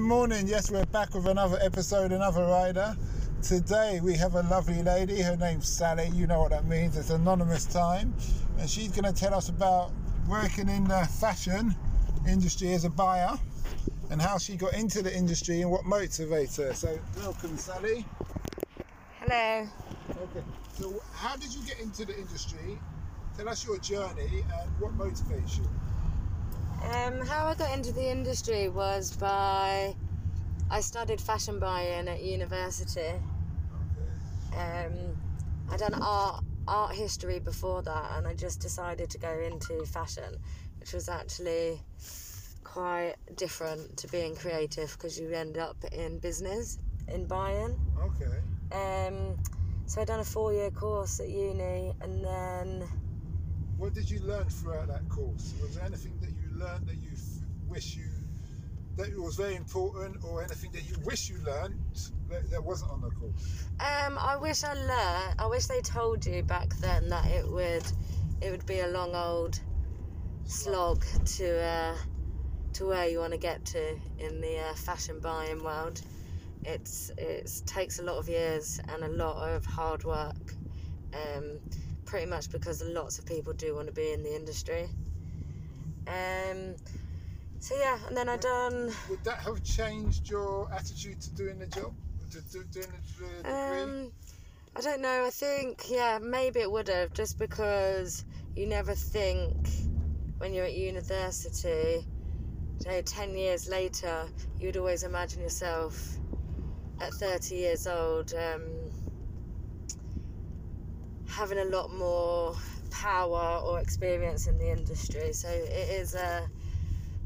Morning. Yes, we're back with another episode, another rider. Today we have a lovely lady. Her name's Sally. You know what that means. It's anonymous time. And she's going to tell us about working in the fashion industry as a buyer and how she got into the industry and what motivates her. So welcome, Sally. Hello. Okay. So how did you get into the industry? Tell us your journey and what motivates you. How I got into the industry was I studied fashion buying at university. I'd done art history before that, and I just decided to go into fashion, which was actually quite different to being creative because you end up in business, in buying. Okay. So I'd done a 4-year course at uni, and then... What did you learn throughout that course? Was there anything that you learned that you wish you, that was very important, or anything that you wish you learned that wasn't on the course? I wish they told you back then that it would be a long old slog to where you want to get to in the fashion buying world. It takes a lot of years and a lot of hard work. Pretty much because lots of people do want to be in the industry. And then I done... Would that have changed your attitude to doing the job? To doing the degree? I don't know. I think, maybe it would have, just because you never think when you're at university, 10 years later, you'd always imagine yourself at 30 years old, having a lot more power or experience in the industry. So it is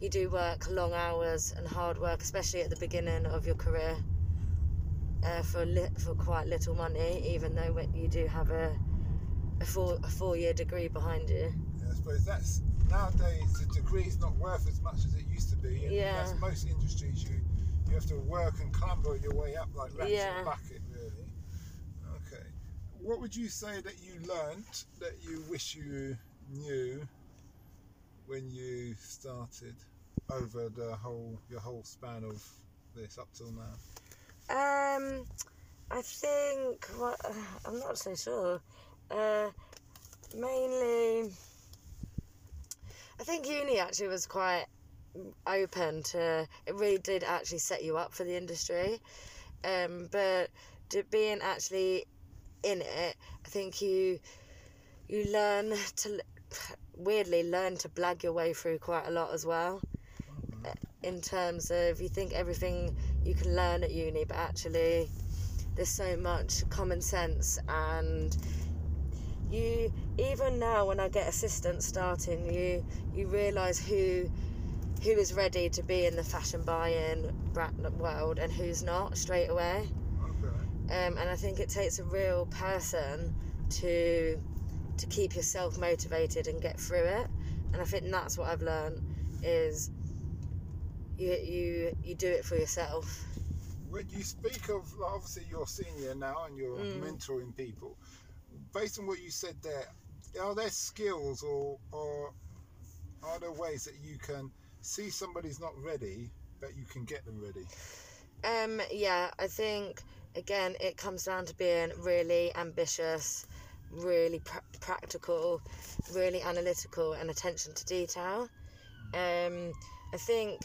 you do work long hours and hard work, especially at the beginning of your career, for quite little money, even though you do have a 4-year degree behind you. Yeah, I suppose that's, nowadays the degree's not worth as much as it used to be, and that's most industries. You have to work and clamber your way up like rats in a bucket, really. What would you say that you learnt that you wish you knew when you started over your whole span of this up till now? I'm not so sure. Mainly, I think uni actually was quite open to. It really did actually set you up for the industry, but being actually in it, I think you learn to blag your way through quite a lot as well. In terms of, you think everything you can learn at uni, but actually there's so much common sense, and you, even now when I get assistants starting, you realise who is ready to be in the fashion buying world and who's not straight away. And I think it takes a real person to keep yourself motivated and get through it. And I think that's what I've learned, is you do it for yourself. When you speak of, obviously you're senior now and you're mentoring people, based on what you said there, are there skills or are there ways that you can see somebody's not ready but you can get them ready? I think... Again, it comes down to being really ambitious, really practical, really analytical, and attention to detail. I think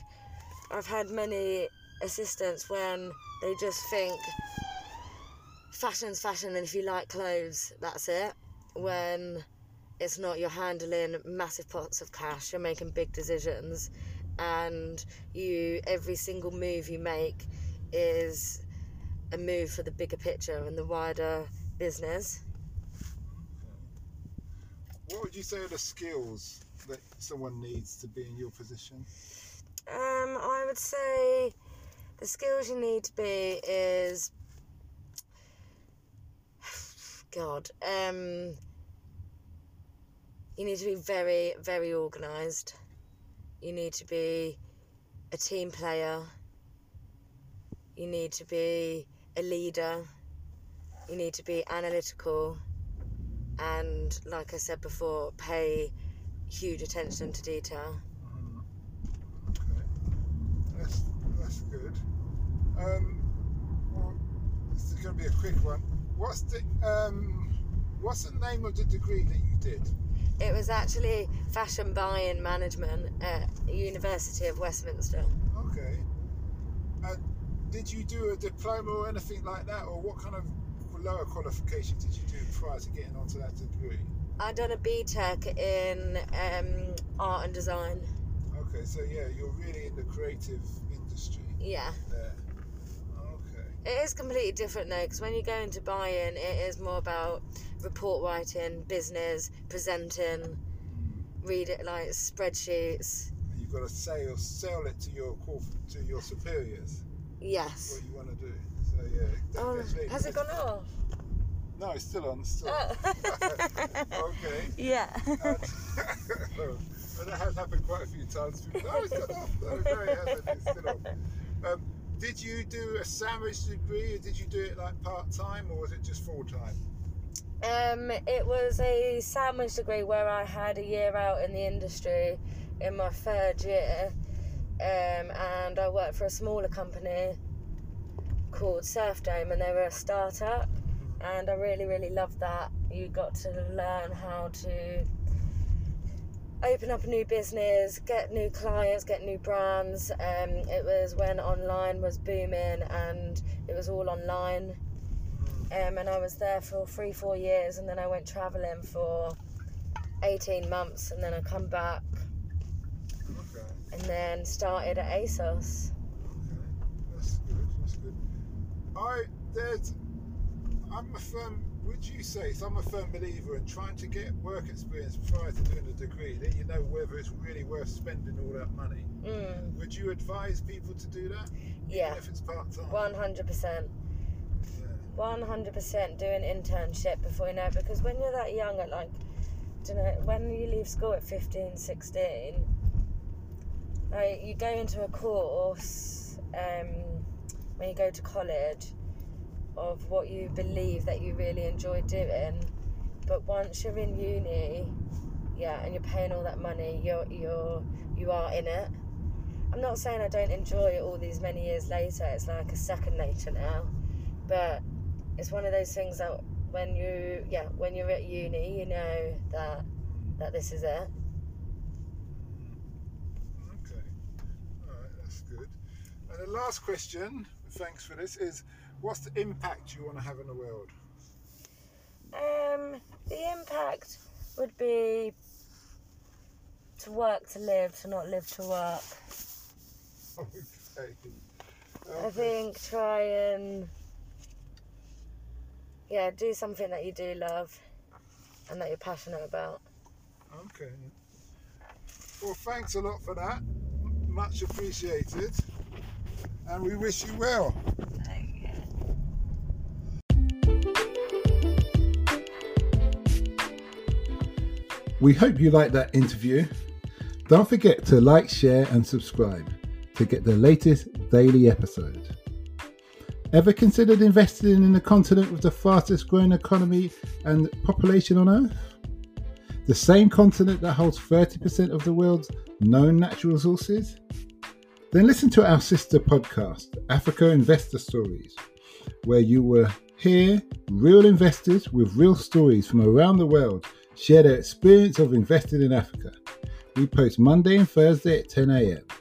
I've had many assistants when they just think fashion's fashion, and if you like clothes, that's it. When it's not, you're handling massive pots of cash, you're making big decisions, and every single move you make is... a move for the bigger picture and the wider business. What would you say are the skills that someone needs to be in your position? I would say The skills you need to be is, you need to be very, very organised. You need to be a team player. You need to be a leader. You need to be analytical. And like I said before, pay huge attention to detail. Okay. That's good. Well, this is going to be a quick one. What's the name of the degree that you did? It was actually Fashion Buying Management at University of Westminster. Okay. Did you do a diploma or anything like that, or what kind of lower qualification did you do prior to getting onto that degree? I done a BTEC in art and design. Okay, so yeah, you're really in the creative industry. Yeah. There. Okay. It is completely different though, because when you go into buying, it is more about report writing, business, presenting, read it like spreadsheets. And you've got to sell it to your superiors. Yes. What you want to do. So yeah. Has it gone off? No, it's still on. Okay. Yeah. But that has happened quite a few times. No, it's gone off. No, no, it hasn't. It's still on. Did you do a sandwich degree, or did you do it like part-time, or was it just full-time? It was a sandwich degree where I had a year out in the industry in my third year, and I worked for a smaller company called Surfdome, and they were a start-up, and I really, really loved that. You got to learn how to open up a new business, get new clients, get new brands. It was when online was booming, and it was all online. And I was there for 3-4 years, and then I went travelling for 18 months, and then I come back. Okay. And then started at ASOS. Okay, that's good, that's good. I'm a firm believer in trying to get work experience prior to doing a degree, that you know whether it's really worth spending all that money. Would you advise people to do that? Yeah. Even if it's part-time? 100%. 100% do an internship before you know, because when you're that young, at like, when you leave school at 15, 16, like, you go into a course when you go to college of what you believe that you really enjoy doing, but once you're in uni, yeah, and you're paying all that money, you are in it. I'm not saying I don't enjoy it all these many years later. It's like a second nature now, but it's one of those things that when you're at uni, you know that this is it. Okay, all right, that's good. And the last question, thanks for this, is what's the impact you want to have in the world? The impact would be to work to live, to not live to work. Okay. I think try and do something that you do love and that you're passionate about. Okay. Well, thanks a lot for that. Much appreciated. And we wish you well. Thank you. We hope you liked that interview. Don't forget to like, share, and subscribe to get the latest daily episode. Ever considered investing in a continent with the fastest growing economy and population on Earth? The same continent that holds 30% of the world's known natural resources? Then listen to our sister podcast, Africa Investor Stories, where you will hear real investors with real stories from around the world share their experience of investing in Africa. We post Monday and Thursday at 10 a.m.